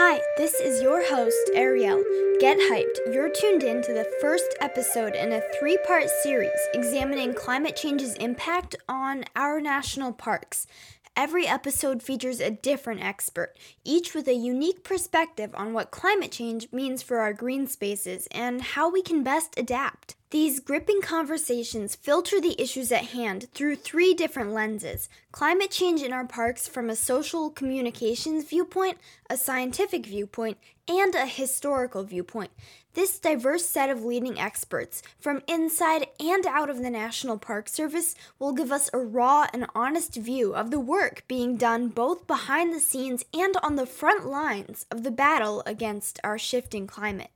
Hi, this is your host, Ariel. Get hyped. You're tuned in to the first episode in a three-part series examining climate change's impact on our national parks. Every episode features a different expert, each with a unique perspective on what climate change means for our green spaces and how we can best adapt. These gripping conversations filter the issues at hand through three different lenses: climate change in our parks from a social communications viewpoint, a scientific viewpoint, and a historical viewpoint. This diverse set of leading experts from inside and out of the National Park Service will give us a raw and honest view of the work being done both behind the scenes and on the front lines of the battle against our shifting climate.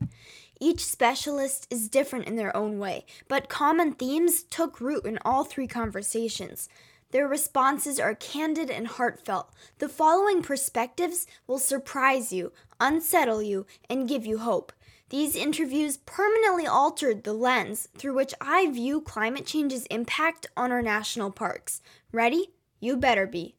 Each specialist is different in their own way, but common themes took root in all three conversations. Their responses are candid and heartfelt. The following perspectives will surprise you, unsettle you, and give you hope. These interviews permanently altered the lens through which I view climate change's impact on our national parks. Ready? You better be.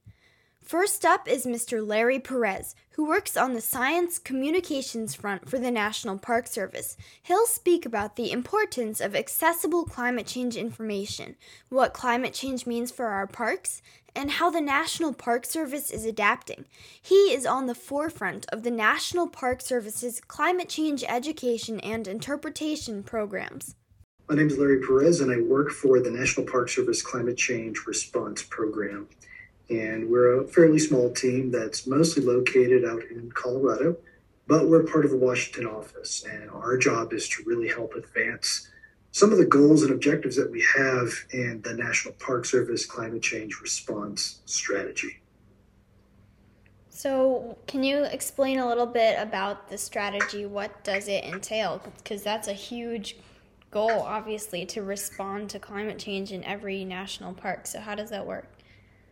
First up is Mr. Larry Perez, who works on the science communications front for the National Park Service. He'll speak about the importance of accessible climate change information, what climate change means for our parks, and how the National Park Service is adapting. He is on the forefront of the National Park Service's climate change education and interpretation programs. My name is Larry Perez, and I work for the National Park Service Climate Change Response Program. And we're a fairly small team that's mostly located out in Colorado, but we're part of the Washington office. And our job is to really help advance some of the goals and objectives that we have in the National Park Service Climate Change Response Strategy. So can you explain a little bit about the strategy? What does it entail? Because that's a huge goal, obviously, to respond to climate change in every national park. So how does that work?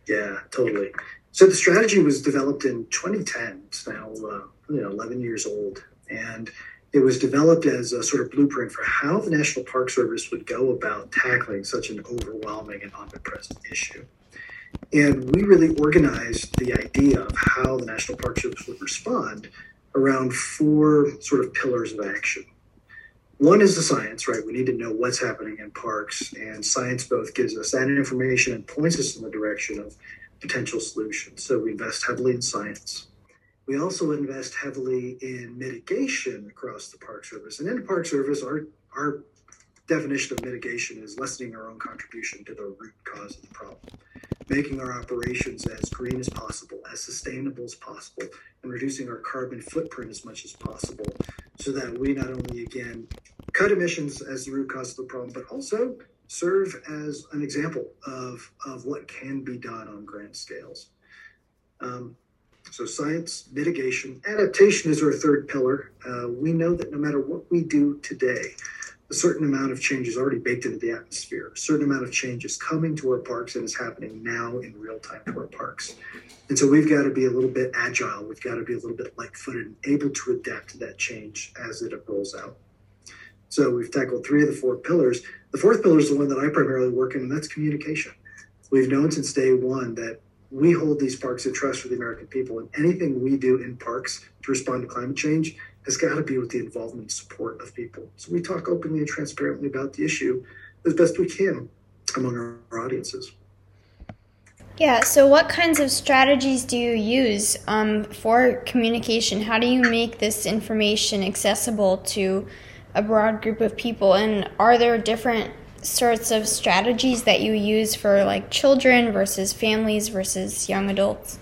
Yeah, totally. So the strategy was developed in 2010. It's now 11 years old. And it was developed as a sort of blueprint for how the National Park Service would go about tackling such an overwhelming and omnipresent issue. And we really organized the idea of how the National Park Service would respond around four sort of pillars of action. One is the science, right? We need to know what's happening in parks, and science both gives us that information and points us in the direction of potential solutions. So we invest heavily in science. We also invest heavily in mitigation across the Park Service. And in the Park Service, our definition of mitigation is lessening our own contribution to the root cause of the problem, making our operations as green as possible, as sustainable as possible, and reducing our carbon footprint as much as possible so that we not only, again, cut emissions as the root cause of the problem, but also serve as an example of what can be done on grand scales. So science, mitigation, adaptation is our third pillar. We know that no matter what we do today, a certain amount of change is already baked into the atmosphere. A certain amount of change is coming to our parks and is happening now in real time to our parks. And so we've got to be a little bit agile. We've got to be a little bit light-footed and able to adapt to that change as it rolls out. So we've tackled three of the four pillars. The fourth pillar is the one that I primarily work in, and that's communication. We've known since day one that we hold these parks in trust for the American people, and anything we do in parks to respond to climate change has got to be with the involvement and support of people. So we talk openly and transparently about the issue as best we can among our audiences. Yeah, so what kinds of strategies do you use for communication? How do you make this information accessible to a broad group of people? And are there different sorts of strategies that you use for like children versus families versus young adults?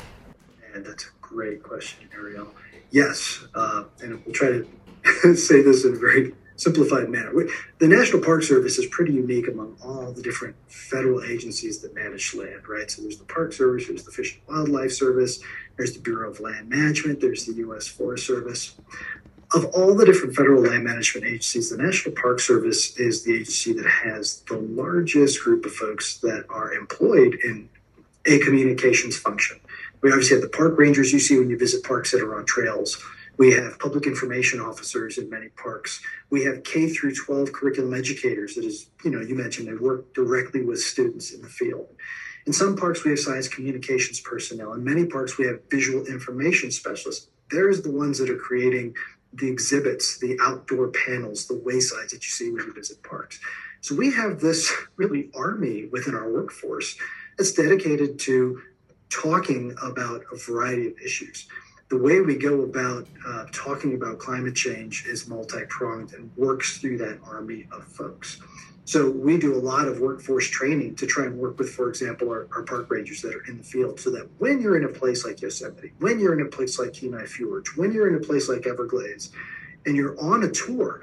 And that's a great question, Ariel. Yes, and we'll try to say this in a very simplified manner. The National Park Service is pretty unique among all the different federal agencies that manage land, right? So there's the Park Service, there's the Fish and Wildlife Service, there's the Bureau of Land Management, there's the U.S. Forest Service. Of all the different federal land management agencies, the National Park Service is the agency that has the largest group of folks that are employed in a communications function. We obviously have the park rangers you see when you visit parks that are on trails. We have public information officers in many parks. We have K through 12 curriculum educators that is, you mentioned they work directly with students in the field. In some parks, we have science communications personnel. In many parks, we have visual information specialists. There's the ones that are creating the exhibits, the outdoor panels, the waysides that you see when you visit parks. So we have this really army within our workforce that's dedicated to talking about a variety of issues. The way we go about talking about climate change is multi-pronged and works through that army of folks. So we do a lot of workforce training to try and work with, for example, our park rangers that are in the field, so that when you're in a place like Yosemite, when you're in a place like Kenai Fjords, when you're in a place like Everglades, and you're on a tour,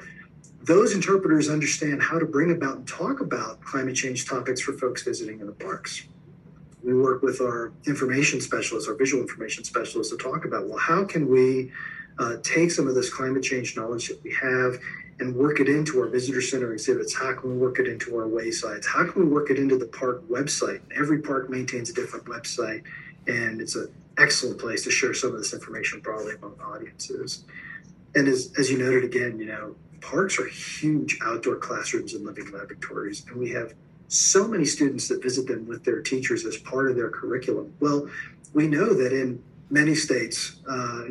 those interpreters understand how to bring about and talk about climate change topics for folks visiting in the parks. We work with our information specialists, our visual information specialists, to talk about, well, how can we take some of this climate change knowledge that we have and work it into our visitor center exhibits? How can we work it into our waysides? How can we work it into the park website? Every park maintains a different website, and it's an excellent place to share some of this information broadly among audiences. And as you noted again, you know, parks are huge outdoor classrooms and living laboratories, and we have so many students that visit them with their teachers as part of their curriculum. Well, we know that in many states,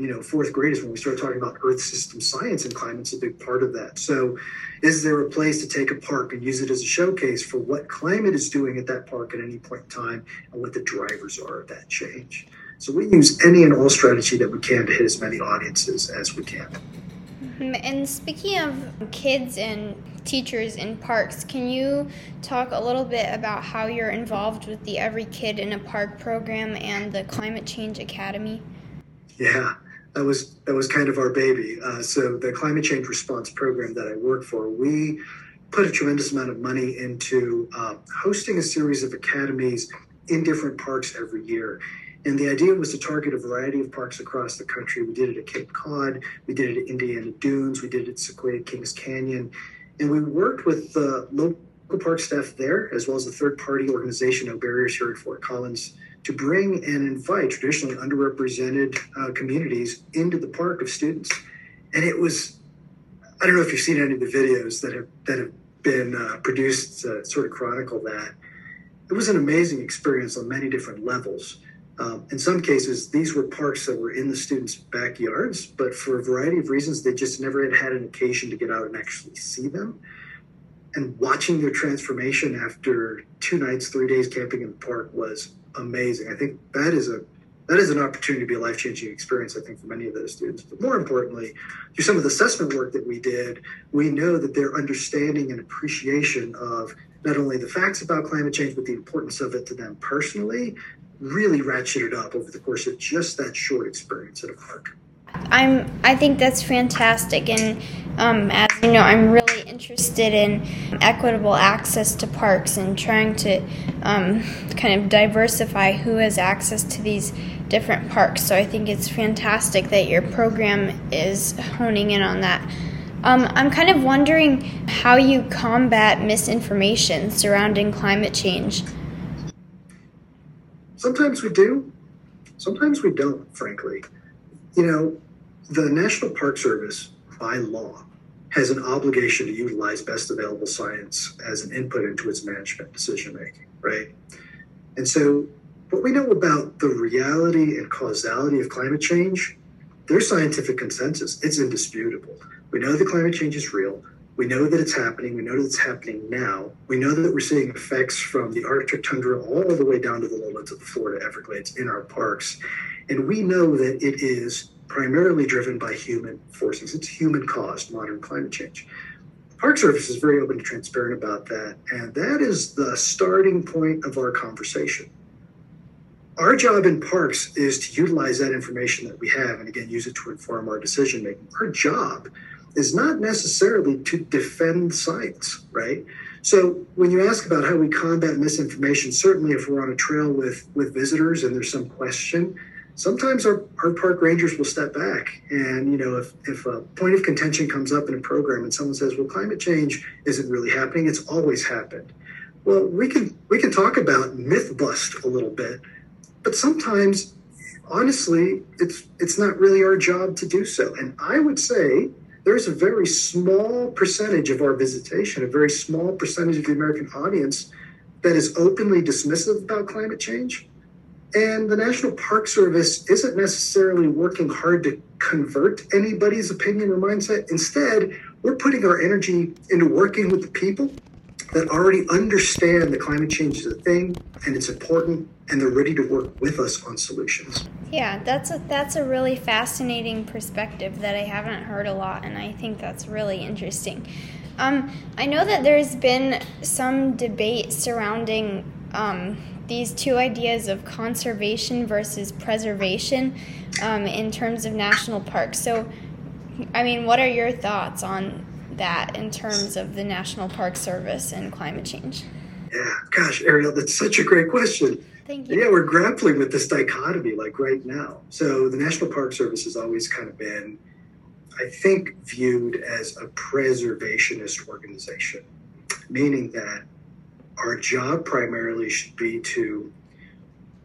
you know, fourth grade is when we start talking about Earth system science, and climate's a big part of that. So is there a place to take a park and use it as a showcase for what climate is doing at that park at any point in time and what the drivers are of that change? So we use any and all strategy that we can to hit as many audiences as we can. And speaking of kids and teachers in parks, can you talk a little bit about how you're involved with the Every Kid in a Park program and the Climate Change Academy? Yeah, that was kind of our baby. So the Climate Change Response Program that I work for, we put a tremendous amount of money into hosting a series of academies in different parks every year. And the idea was to target a variety of parks across the country. We did it at Cape Cod, we did it at Indiana Dunes, we did it at Sequoia, Kings Canyon. And we worked with the local park staff there, as well as the third-party organization, No Barriers, here at Fort Collins, to bring and invite traditionally underrepresented communities into the park of students. And it was, I don't know if you've seen any of the videos that have been produced to sort of chronicle that. It was an amazing experience on many different levels. In some cases, these were parks that were in the students' backyards, but for a variety of reasons, they just never had an occasion to get out and actually see them. And watching their transformation after 2 nights, 3 days camping in the park was amazing. I think that is an opportunity to be a life-changing experience, I think, for many of those students. But more importantly, through some of the assessment work that we did, we know that their understanding and appreciation of not only the facts about climate change, but the importance of it to them personally, really ratcheted up over the course of just that short experience at a park. I think that's fantastic, and as you know, I'm really interested in equitable access to parks and trying to kind of diversify who has access to these different parks. So I think it's fantastic that your program is honing in on that. I'm kind of wondering how you combat misinformation surrounding climate change. Sometimes we do, sometimes we don't, frankly. You know, the National Park Service, by law, has an obligation to utilize best available science as an input into its management decision-making, right? And so what we know about the reality and causality of climate change, there's scientific consensus. It's indisputable. We know that climate change is real. We know that it's happening. We know that it's happening now. We know that we're seeing effects from the Arctic tundra all the way down to the lowlands of the Florida Everglades in our parks. And we know that it is primarily driven by human forces. It's human-caused, modern climate change. The Park Service is very open and transparent about that. And that is the starting point of our conversation. Our job in parks is to utilize that information that we have and, again, use it to inform our decision-making. Our job is not necessarily to defend science, right? So when you ask about how we combat misinformation, certainly if we're on a trail with visitors and there's some question, sometimes our park rangers will step back. And, you know, if a point of contention comes up in a program and someone says, well, climate change isn't really happening, it's always happened. Well, we can talk about myth bust a little bit, but sometimes, honestly, it's not really our job to do so. And I would say, there's a very small percentage of our visitation, a very small percentage of the American audience that is openly dismissive about climate change, And the National Park Service isn't necessarily working hard to convert anybody's opinion or mindset. Instead, we're putting our energy into working with the people that already understand that climate change is a thing and it's important, and they're ready to work with us on solutions. Yeah, that's a really fascinating perspective that I haven't heard a lot, and I think that's really interesting. I know that there's been some debate surrounding these two ideas of conservation versus preservation in terms of national parks. So, I mean, what are your thoughts on that in terms of the National Park Service and climate change? Yeah, gosh, Ariel, that's such a great question. Thank you. Yeah, we're grappling with this dichotomy like right now. So the National Park Service has always kind of been, I think, viewed as a preservationist organization, meaning that our job primarily should be to,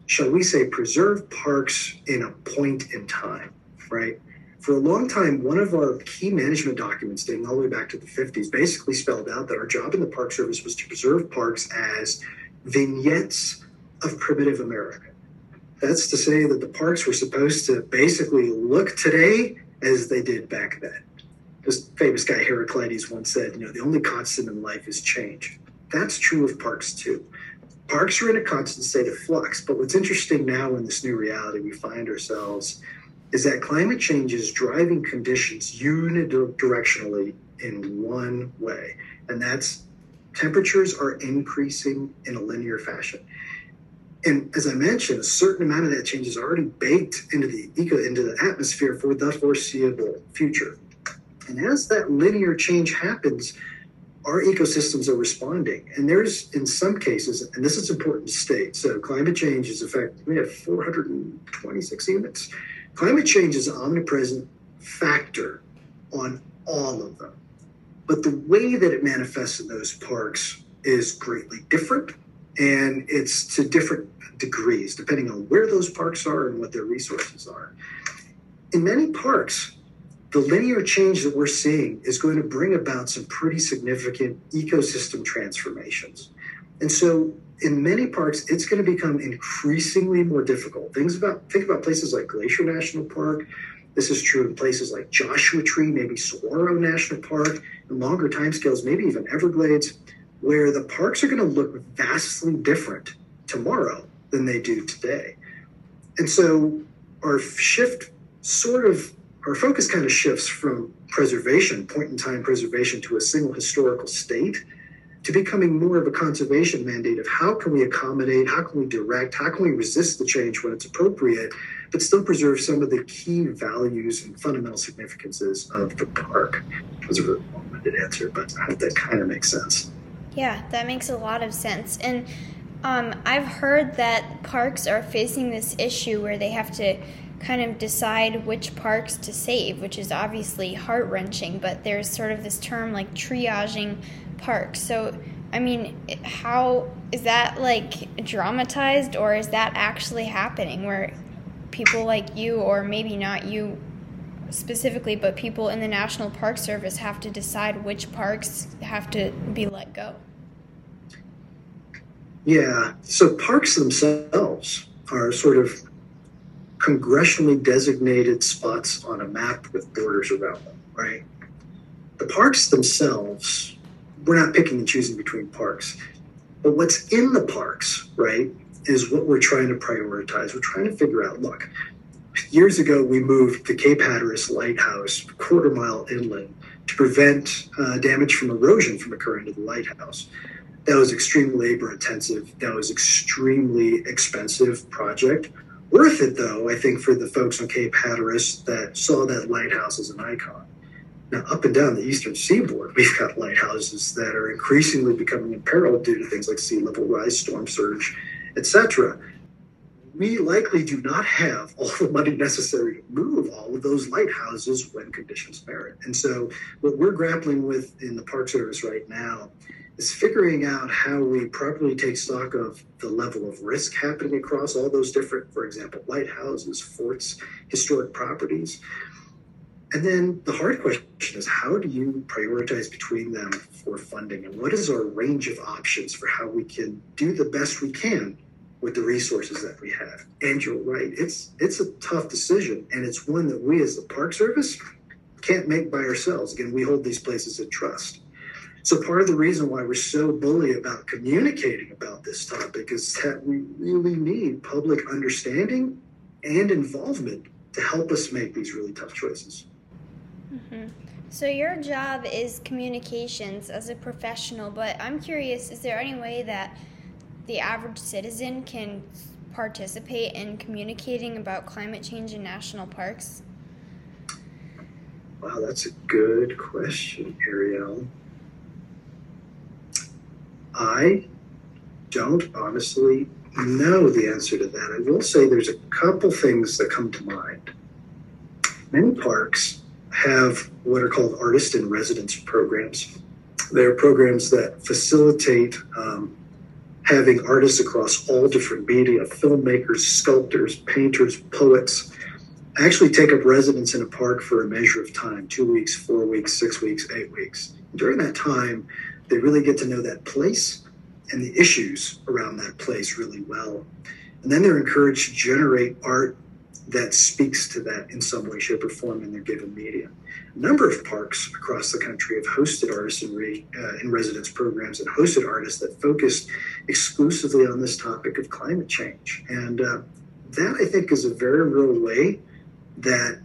shall we say, preserve parks in a point in time, right? For a long time, one of our key management documents dating all the way back to the 50s basically spelled out that our job in the Park Service was to preserve parks as vignettes of primitive America. That's to say that the parks were supposed to basically look today as they did back then. This famous guy Heraclides once said, you know, the only constant in life is change. That's true of parks too. Parks are in a constant state of flux, but what's interesting now in this new reality we find ourselves is that climate change is driving conditions unidirectionally in one way, and that's temperatures are increasing in a linear fashion. And as I mentioned, a certain amount of that change is already baked into the atmosphere for the foreseeable future. And as that linear change happens, our ecosystems are responding. And there's, in some cases, and this is important to state, so climate change is affecting, we have 426 units. Climate change is an omnipresent factor on all of them. But the way that it manifests in those parks is greatly different, and it's to different degrees, depending on where those parks are and what their resources are. In many parks, the linear change that we're seeing is going to bring about some pretty significant ecosystem transformations. And so in many parks, it's going to become increasingly more difficult. Think about places like Glacier National Park. This is true in places like Joshua Tree, maybe Saguaro National Park, and longer timescales, maybe even Everglades, where the parks are going to look vastly different tomorrow than they do today. And so our focus kind of shifts from preservation, point-in-time preservation, to a single historical state, to becoming more of a conservation mandate of how can we accommodate, how can we direct, how can we resist the change when it's appropriate, but still preserve some of the key values and fundamental significances of the park. That was a really long-winded answer, but I hope that kind of makes sense. Yeah, that makes a lot of sense. And I've heard that parks are facing this issue where they have to kind of decide which parks to save, which is obviously heart-wrenching, but there's sort of this term like triaging parks. So, I mean, how is that like dramatized, or is that actually happening where people like you, or maybe not you specifically, but people in the National Park Service have to decide which parks have to be let go? Yeah, so parks themselves are sort of congressionally designated spots on a map with borders around them, right? The parks themselves, we're not picking and choosing between parks, but what's in the parks, right, is what we're trying to prioritize. We're trying to figure out, look, years ago, we moved the Cape Hatteras lighthouse a quarter mile inland to prevent damage from erosion from occurring to the lighthouse. That was extremely labor intensive. That was extremely expensive project. Worth it, though, I think, for the folks on Cape Hatteras that saw that lighthouse as an icon. Now, up and down the eastern seaboard, we've got lighthouses that are increasingly becoming imperiled due to things like sea level rise, storm surge, etc. We likely do not have all the money necessary to move all of those lighthouses when conditions merit. And so what we're grappling with in the Park Service right now is figuring out how we properly take stock of the level of risk happening across all those different, for example, lighthouses, forts, historic properties. And then the hard question is, how do you prioritize between them for funding? And what is our range of options for how we can do the best we can with the resources that we have. And you're right, it's a tough decision, and it's one that we as the Park Service can't make by ourselves. Again, we hold these places in trust. So part of the reason why we're so bully about communicating about this topic is that we really need public understanding and involvement to help us make these really tough choices. Mm-hmm. So your job is communications as a professional, but I'm curious, is there any way that the average citizen can participate in communicating about climate change in national parks? Wow, that's a good question, Ariel. I don't honestly know the answer to that. I will say there's a couple things that come to mind. Many parks have what are called artist-in-residence programs. They're programs that facilitate having artists across all different media, filmmakers, sculptors, painters, poets, actually take up residence in a park for a measure of time, 2 weeks, 4 weeks, 6 weeks, 8 weeks. During that time, they really get to know that place and the issues around that place really well. And then they're encouraged to generate art that speaks to that in some way, shape, or form in their given media. A number of parks across the country have hosted artists in residence programs and hosted artists that focused exclusively on this topic of climate change. And that, I think, is a very real way that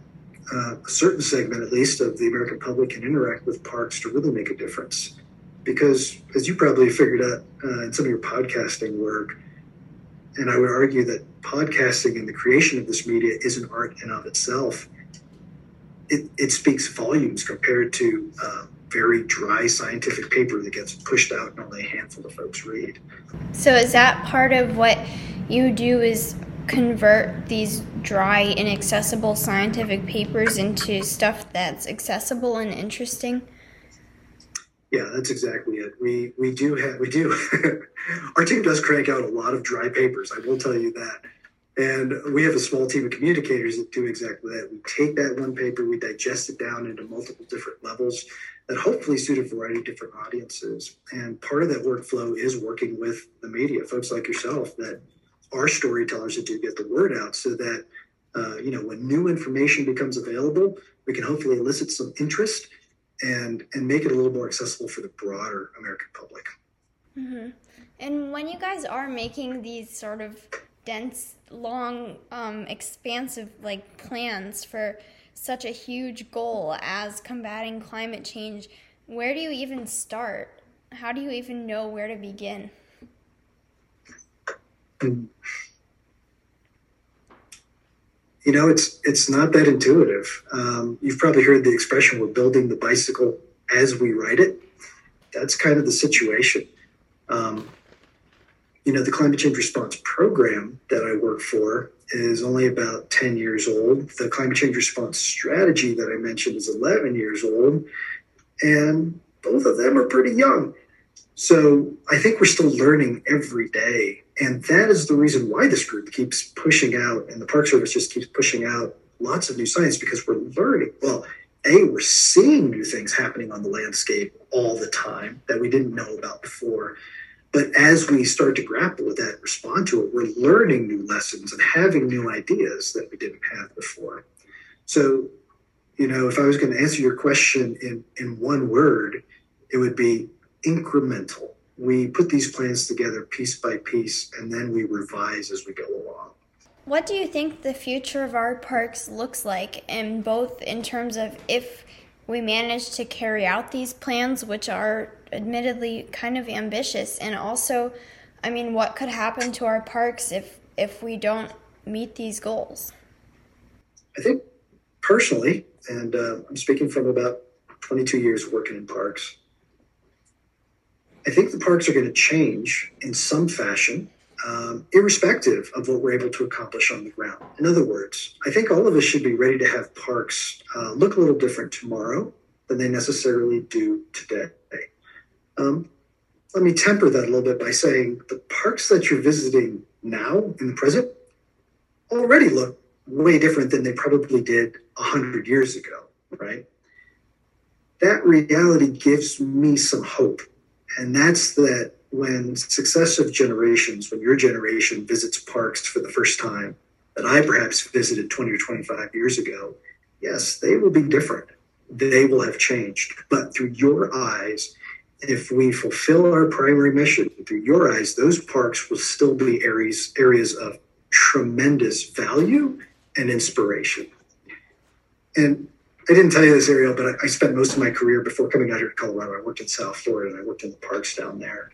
a certain segment, at least, of the American public can interact with parks to really make a difference. Because, as you probably figured out in some of your podcasting work, and I would argue that podcasting and the creation of this media is an art in of itself. It speaks volumes compared to very dry scientific paper that gets pushed out and only a handful of folks read. So is that part of what you do, is convert these dry, inaccessible scientific papers into stuff that's accessible and interesting? Yeah, that's exactly it. We do. Our team does crank out a lot of dry papers, I will tell you that. And we have a small team of communicators that do exactly that. We take that one paper, we digest it down into multiple different levels that hopefully suit a variety of different audiences. And part of that workflow is working with the media, folks like yourself that are storytellers that do get the word out, so that when new information becomes available, we can hopefully elicit some interest and make it a little more accessible for the broader American public. Mm-hmm. And when you guys are making these sort of dense, long, expansive plans for such a huge goal as combating climate change, where do you even start? How do you even know where to begin? It's not that intuitive. You've probably heard the expression, we're building the bicycle as we ride it. That's kind of the situation. The Climate Change Response Program that I work for is only about 10 years old. The Climate Change Response Strategy that I mentioned is 11 years old, and both of them are pretty young. So I think we're still learning every day. And that is the reason why this group keeps pushing out, and the Park Service just keeps pushing out lots of new science, because we're learning. Well, A, we're seeing new things happening on the landscape all the time that we didn't know about before. But as we start to grapple with that and respond to it, we're learning new lessons and having new ideas that we didn't have before. So, if I was going to answer your question in one word, it would be incremental. We put these plans together piece by piece, and then we revise as we go along. What do you think the future of our parks looks like, and both in terms of if we manage to carry out these plans, which are admittedly kind of ambitious, and also, what could happen to our parks if we don't meet these goals? I think personally, and I'm speaking from about 22 years working in parks, I think the parks are going to change in some fashion, irrespective of what we're able to accomplish on the ground. In other words, I think all of us should be ready to have parks look a little different tomorrow than they necessarily do today. Let me temper that a little bit by saying the parks that you're visiting now in the present already look way different than they probably did 100 years ago, right? That reality gives me some hope. And that's that when successive generations, when your generation visits parks for the first time that I perhaps visited 20 or 25 years ago, yes, they will be different. They will have changed. But through your eyes, if we fulfill our primary mission, through your eyes, those parks will still be areas of tremendous value and inspiration. And I didn't tell you this, Ariel, but I spent most of my career before coming out here to Colorado. I worked in South Florida, and I worked in the parks down there,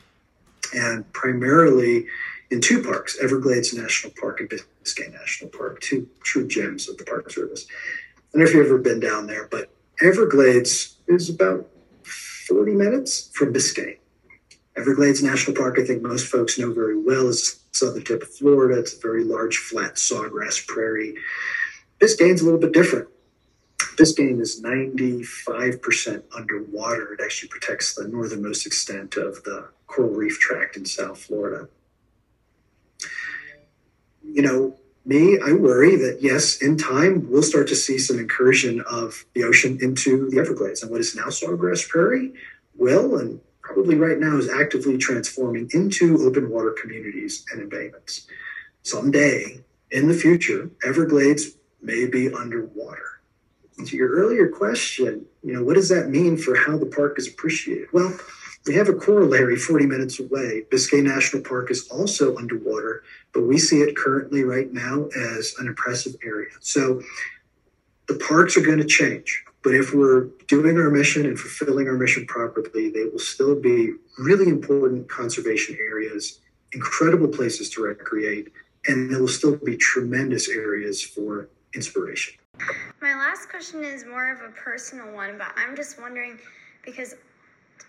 and primarily in two parks, Everglades National Park and Biscayne National Park, two true gems of the Park Service. I don't know if you've ever been down there, but Everglades is about 40 minutes from Biscayne. Everglades National Park, I think most folks know very well, is the southern tip of Florida. It's a very large, flat, sawgrass prairie. Biscayne's a little bit different. Biscayne is 95% underwater. It actually protects the northernmost extent of the coral reef tract in South Florida. You know, me, I worry that, yes, in time, we'll start to see some incursion of the ocean into the Everglades. And what is now sawgrass prairie will, and probably right now, is actively transforming into open water communities and embayments. Someday, in the future, Everglades may be underwater. To your earlier question, you know, what does that mean for how the park is appreciated? Well, we have a corollary 40 minutes away. Biscayne National Park is also underwater, but we see it currently right now as an impressive area. So the parks are going to change, but if we're doing our mission and fulfilling our mission properly, they will still be really important conservation areas, incredible places to recreate, and there will still be tremendous areas for inspiration. My last question is more of a personal one, but I'm just wondering, because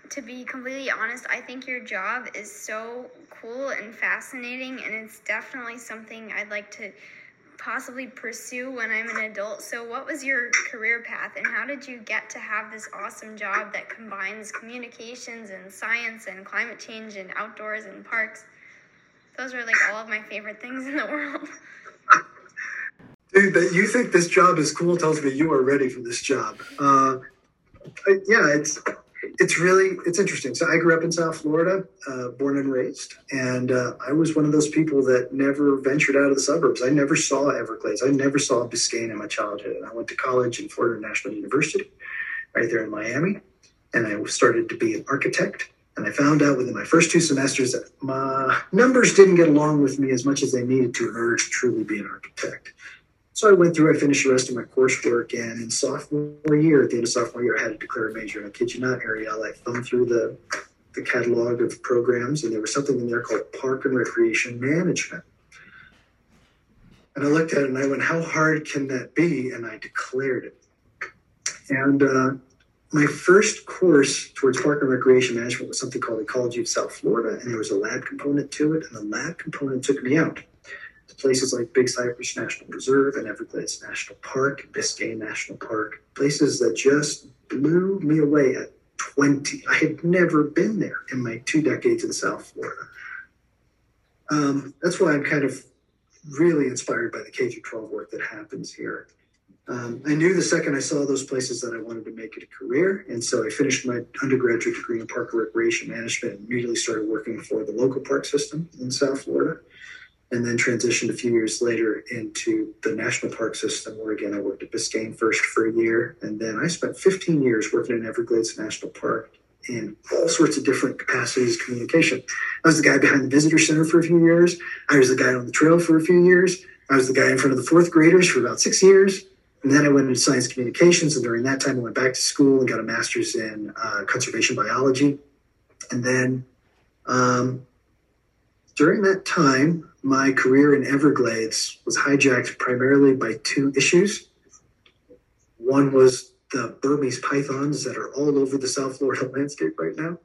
to be completely honest, I think your job is so cool and fascinating, and it's definitely something I'd like to possibly pursue when I'm an adult. So what was your career path, and how did you get to have this awesome job that combines communications and science and climate change and outdoors and parks? Those are like all of my favorite things in the world. Dude, that you think this job is cool tells me you are ready for this job. It's interesting. So I grew up in South Florida, born and raised, and I was one of those people that never ventured out of the suburbs. I never saw Everglades. I never saw Biscayne in my childhood. And I went to college in Florida National University, right there in Miami, and I started to be an architect. And I found out within my first two semesters that my numbers didn't get along with me as much as they needed to in order to truly be an architect. So I went through, I finished the rest of my coursework, and in sophomore year, at the end of sophomore year, I had to declare a major. And I kid you not, Ariel, I thumbed through the catalog of programs, and there was something in there called Park and Recreation Management. And I looked at it and I went, how hard can that be? And I declared it. And my first course towards Park and Recreation Management was something called Ecology of South Florida, and there was a lab component to it, and the lab component took me out to places like Big Cypress National Preserve and Everglades National Park, Biscayne National Park, places that just blew me away at 20. I had never been there in my 2 decades in South Florida. That's why I'm kind of really inspired by the K-12 work that happens here. I knew the second I saw those places that I wanted to make it a career, and so I finished my undergraduate degree in Park and Recreation Management and immediately started working for the local park system in South Florida. And then transitioned a few years later into the national park system, where again I worked at Biscayne first for a year, and then I spent 15 years working in Everglades National Park in all sorts of different capacities. Communication. I was the guy behind the visitor center for a few years. I was the guy on the trail for a few years. I was the guy in front of the 4th graders for about 6 years, and then I went into science communications. And during that time, I went back to school and got a master's in conservation biology. And then during that time, my career in Everglades was hijacked primarily by 2 issues. One was the Burmese pythons that are all over the South Florida landscape right now.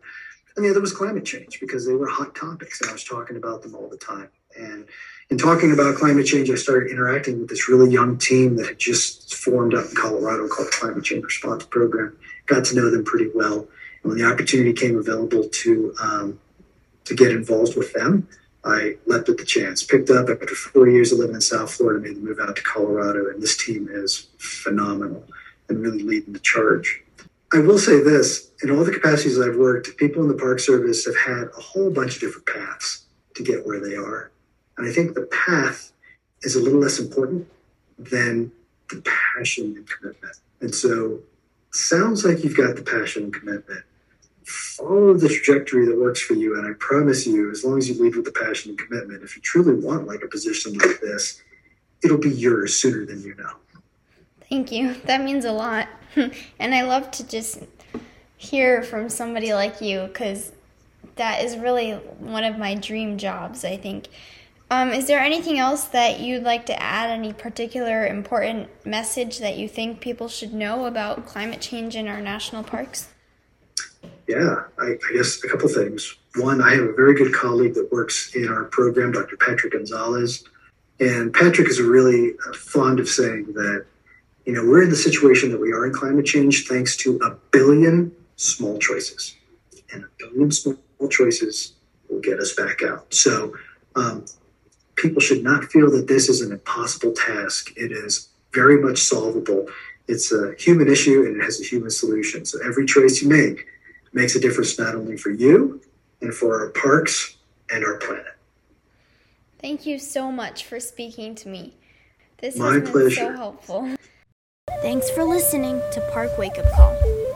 And the other was climate change, because they were hot topics and I was talking about them all the time. And in talking about climate change, I started interacting with this really young team that had just formed up in Colorado called Climate Change Response Program. Got to know them pretty well. And when the opportunity came available to get involved with them, I leapt at the chance, picked up after 4 years of living in South Florida, made the move out to Colorado, and this team is phenomenal and really leading the charge. I will say this, in all the capacities I've worked, people in the Park Service have had a whole bunch of different paths to get where they are. And I think the path is a little less important than the passion and commitment. And so sounds like you've got the passion and commitment. Follow the trajectory that works for you. And I promise you, as long as you lead with the passion and commitment, if you truly want like a position like this, it'll be yours sooner than you know. Thank you. That means a lot. And I love to just hear from somebody like you, because that is really one of my dream jobs, I think. Is there anything else that you'd like to add, any particular important message that you think people should know about climate change in our national parks? Yeah, I guess a couple things. One, I have a very good colleague that works in our program, Dr. Patrick Gonzalez. And Patrick is really fond of saying that, you know, we're in the situation that we are in climate change thanks to a billion small choices. And a billion small choices will get us back out. So people should not feel that this is an impossible task. It is very much solvable. It's a human issue and it has a human solution. So every choice you make makes a difference not only for you and for our parks and our planet. Thank you so much for speaking to me. This has been so helpful. Thanks for listening to Park Wake Up Call.